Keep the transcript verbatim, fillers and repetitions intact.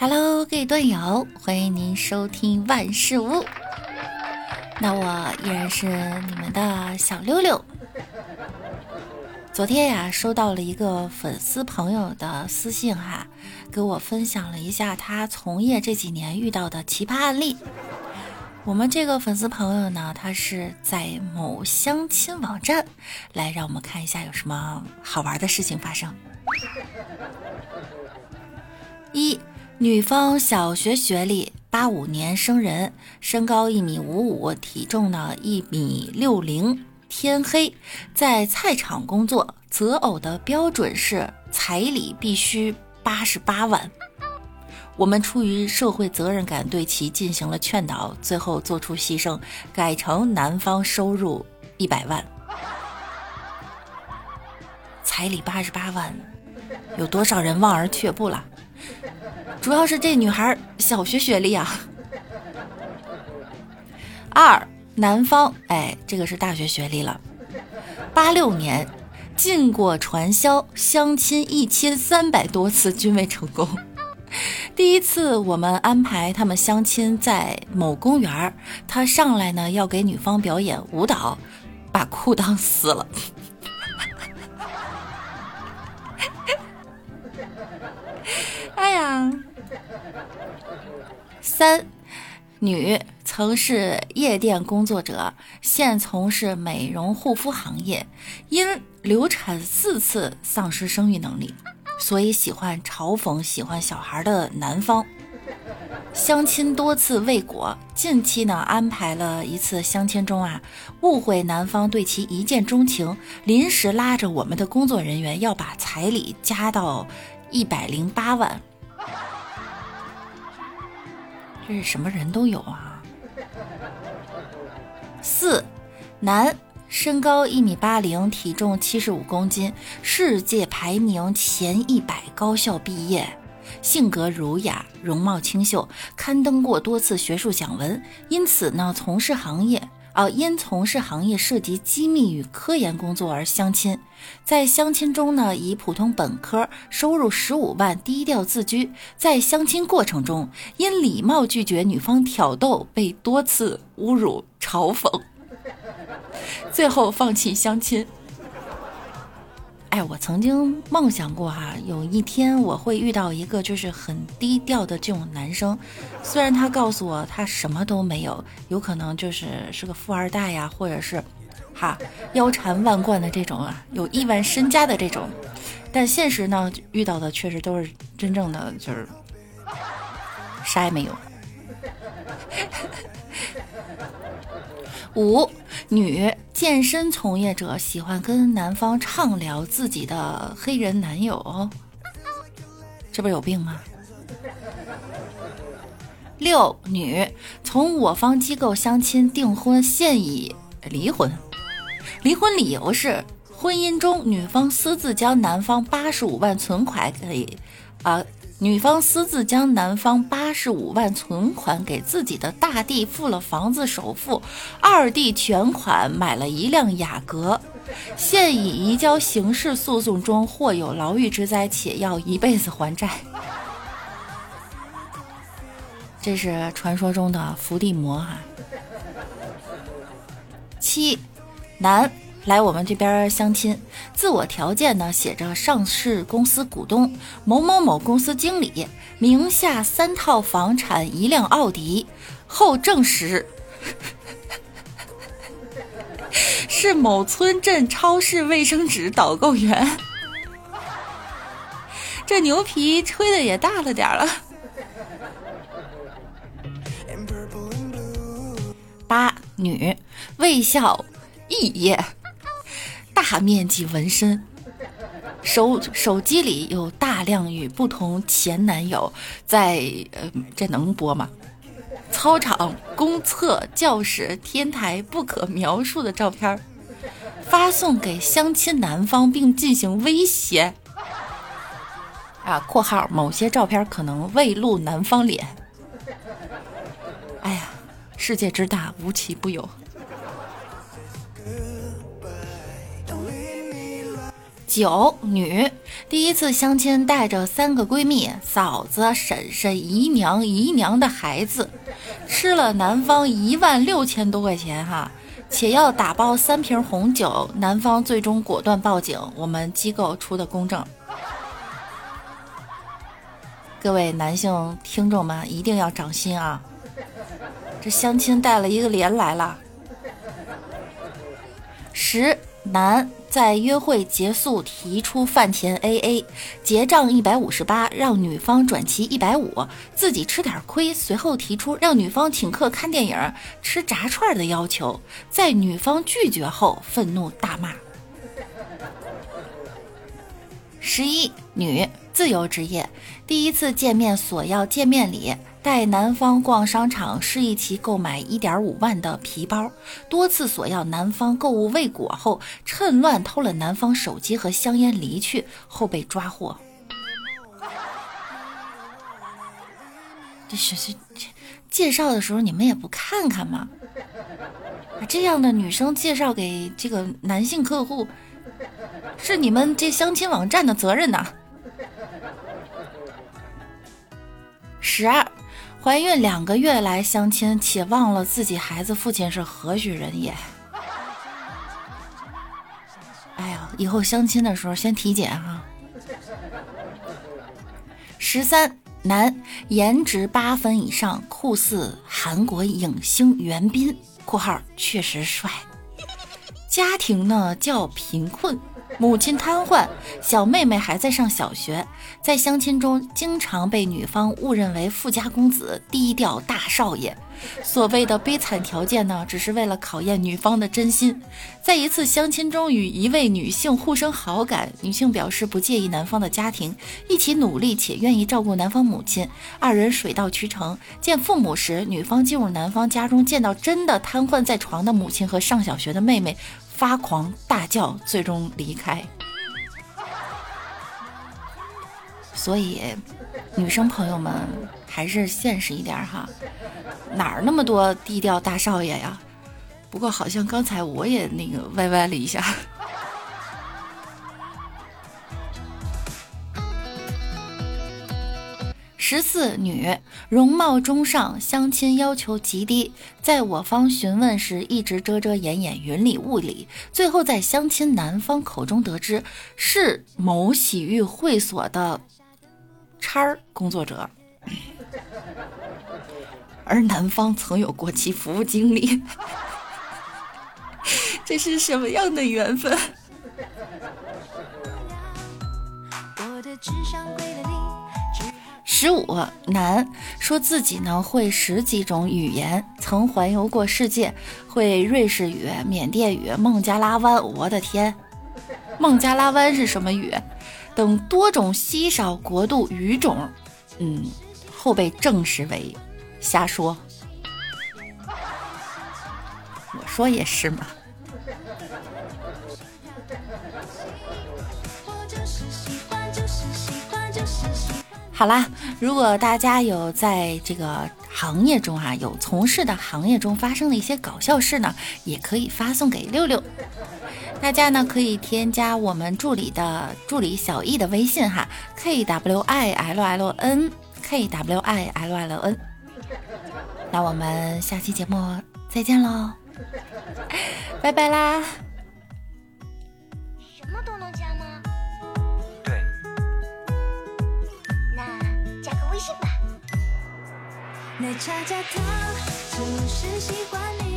Hello， 各位段友，欢迎您收听万事屋。那我依然是你们的小溜溜。昨天呀、啊，收到了一个粉丝朋友的私信哈，给我分享了一下他从业这几年遇到的奇葩案例。我们这个粉丝朋友呢，他是在某相亲网站，来让我们看一下有什么好玩的事情发生。一，女方小学学历，八五年生人，身高一米五五，体重呢一米六零，天黑，在菜场工作，择偶的标准是彩礼必须八十八万。我们出于社会责任感对其进行了劝导，最后做出牺牲，改成男方收入一百万。彩礼八十八万，有多少人望而却步了？主要是这女孩小学学历啊。二，男方，哎，这个是大学学历了，八六年，进过传销，相亲一千三百多次均未成功。第一次我们安排他们相亲在某公园，他上来呢要给女方表演舞蹈，把裤裆撕了。哎呀。三，女，曾是夜店工作者，现从事美容护肤行业，因流产四次丧失生育能力，所以喜欢嘲讽喜欢小孩的男方。相亲多次未果，近期呢安排了一次相亲中啊，误会男方对其一见钟情，临时拉着我们的工作人员要把彩礼加到一百零八万。这是什么人都有啊。四，男，身高一米八零，体重七十五公斤，世界排名前一百高校毕业，性格儒雅，容貌清秀，刊登过多次学术讲文，因此呢，从事行业啊、呃，因从事行业涉及机密与科研工作而相亲。在相亲中呢，以普通本科，收入十五万，低调自居。在相亲过程中，因礼貌拒绝女方挑逗，被多次侮辱嘲讽。最后放弃相亲。哎，我曾经梦想过哈、啊，有一天我会遇到一个就是很低调的这种男生，虽然他告诉我他什么都没有，有可能就是是个富二代呀，或者是哈腰缠万贯的这种啊，有亿万身家的这种，但现实呢遇到的确实都是真正的就是啥也没有。五，女，健身从业者，喜欢跟男方畅聊自己的黑人男友，这不是有病吗？六，女，从我方机构相亲订婚，现已离婚，离婚理由是婚姻中女方私自将男方八十五万存款给啊。女方私自将男方八十五万存款给自己的大弟付了房子首付，二弟全款买了一辆雅阁，现已移交刑事诉讼中，或有牢狱之灾，且要一辈子还债。这是传说中的伏地魔啊。七，男，来我们这边相亲，自我条件呢写着上市公司股东，某某某公司经理，名下三套房产，一辆奥迪，后证实是某村镇超市卫生纸导购员。这牛皮吹的也大了点了。八，女，卫校肄业，大面积纹身，手手机里有大量与不同前男友在呃，这能播吗？操场、公厕、教室、天台不可描述的照片，发送给相亲男方并进行威胁。啊，括号某些照片可能未露男方脸。哎呀，世界之大，无奇不有。九女，第一次相亲带着三个闺蜜、嫂子、婶婶、姨娘、姨娘的孩子，吃了南方一万六千多块钱哈，且要打包三瓶红酒。男方最终果断报警，我们机构出的公证。各位男性听众们一定要长心啊，这相亲带了一个连来了。十男，在约会结束提出饭前 A A， 结账一百五十八，让女方转其一百五，自己吃点亏，随后提出让女方请客看电影吃炸串的要求，在女方拒绝后愤怒大骂。十一女，自由职业，第一次见面索要见面礼，带男方逛商场示意其购买 一点五万的皮包，多次索要男方购物未果后，趁乱偷了男方手机和香烟离去，后被抓获。这是这介绍的时候你们也不看看吗？把这样的女生介绍给这个男性客户，是你们这相亲网站的责任呐、啊。十二，怀孕两个月来相亲，且忘了自己孩子父亲是何许人也。哎呀，以后相亲的时候先体检啊。十三，男，颜值八分以上，酷似韩国影星元彬（括号确实帅），家庭呢较贫困。母亲瘫痪，小妹妹还在上小学，在相亲中经常被女方误认为富家公子、低调大少爷。所谓的悲惨条件呢，只是为了考验女方的真心。在一次相亲中与一位女性互生好感，女性表示不介意男方的家庭，一起努力且愿意照顾男方母亲，二人水到渠成。见父母时，女方进入男方家中，见到真的瘫痪在床的母亲和上小学的妹妹，发狂大叫，最终离开。所以女生朋友们还是现实一点哈，哪儿那么多低调大少爷呀？不过好像刚才我也那个歪歪了一下。十四女，容貌中上，相亲要求极低，在我方询问时一直遮遮掩掩，云里雾里，最后在相亲男方口中得知是某洗浴会所的叉工作者，而男方曾有过其服务经历。这是什么样的缘分？我的智商归了你。十五男，说自己呢会十几种语言，曾环游过世界，会瑞士语、缅甸语、孟加拉湾。我的天，孟加拉湾是什么语？等多种稀少国度语种，嗯，后被证实为瞎说。我说也是嘛。好啦，如果大家有在这个行业中啊，有从事的行业中发生的一些搞笑事呢，也可以发送给六六。大家呢可以添加我们助理的助理小易的微信哈 ，kwilln kwilln。那我们下期节目再见喽，拜拜啦。你恰恰他总是喜欢你。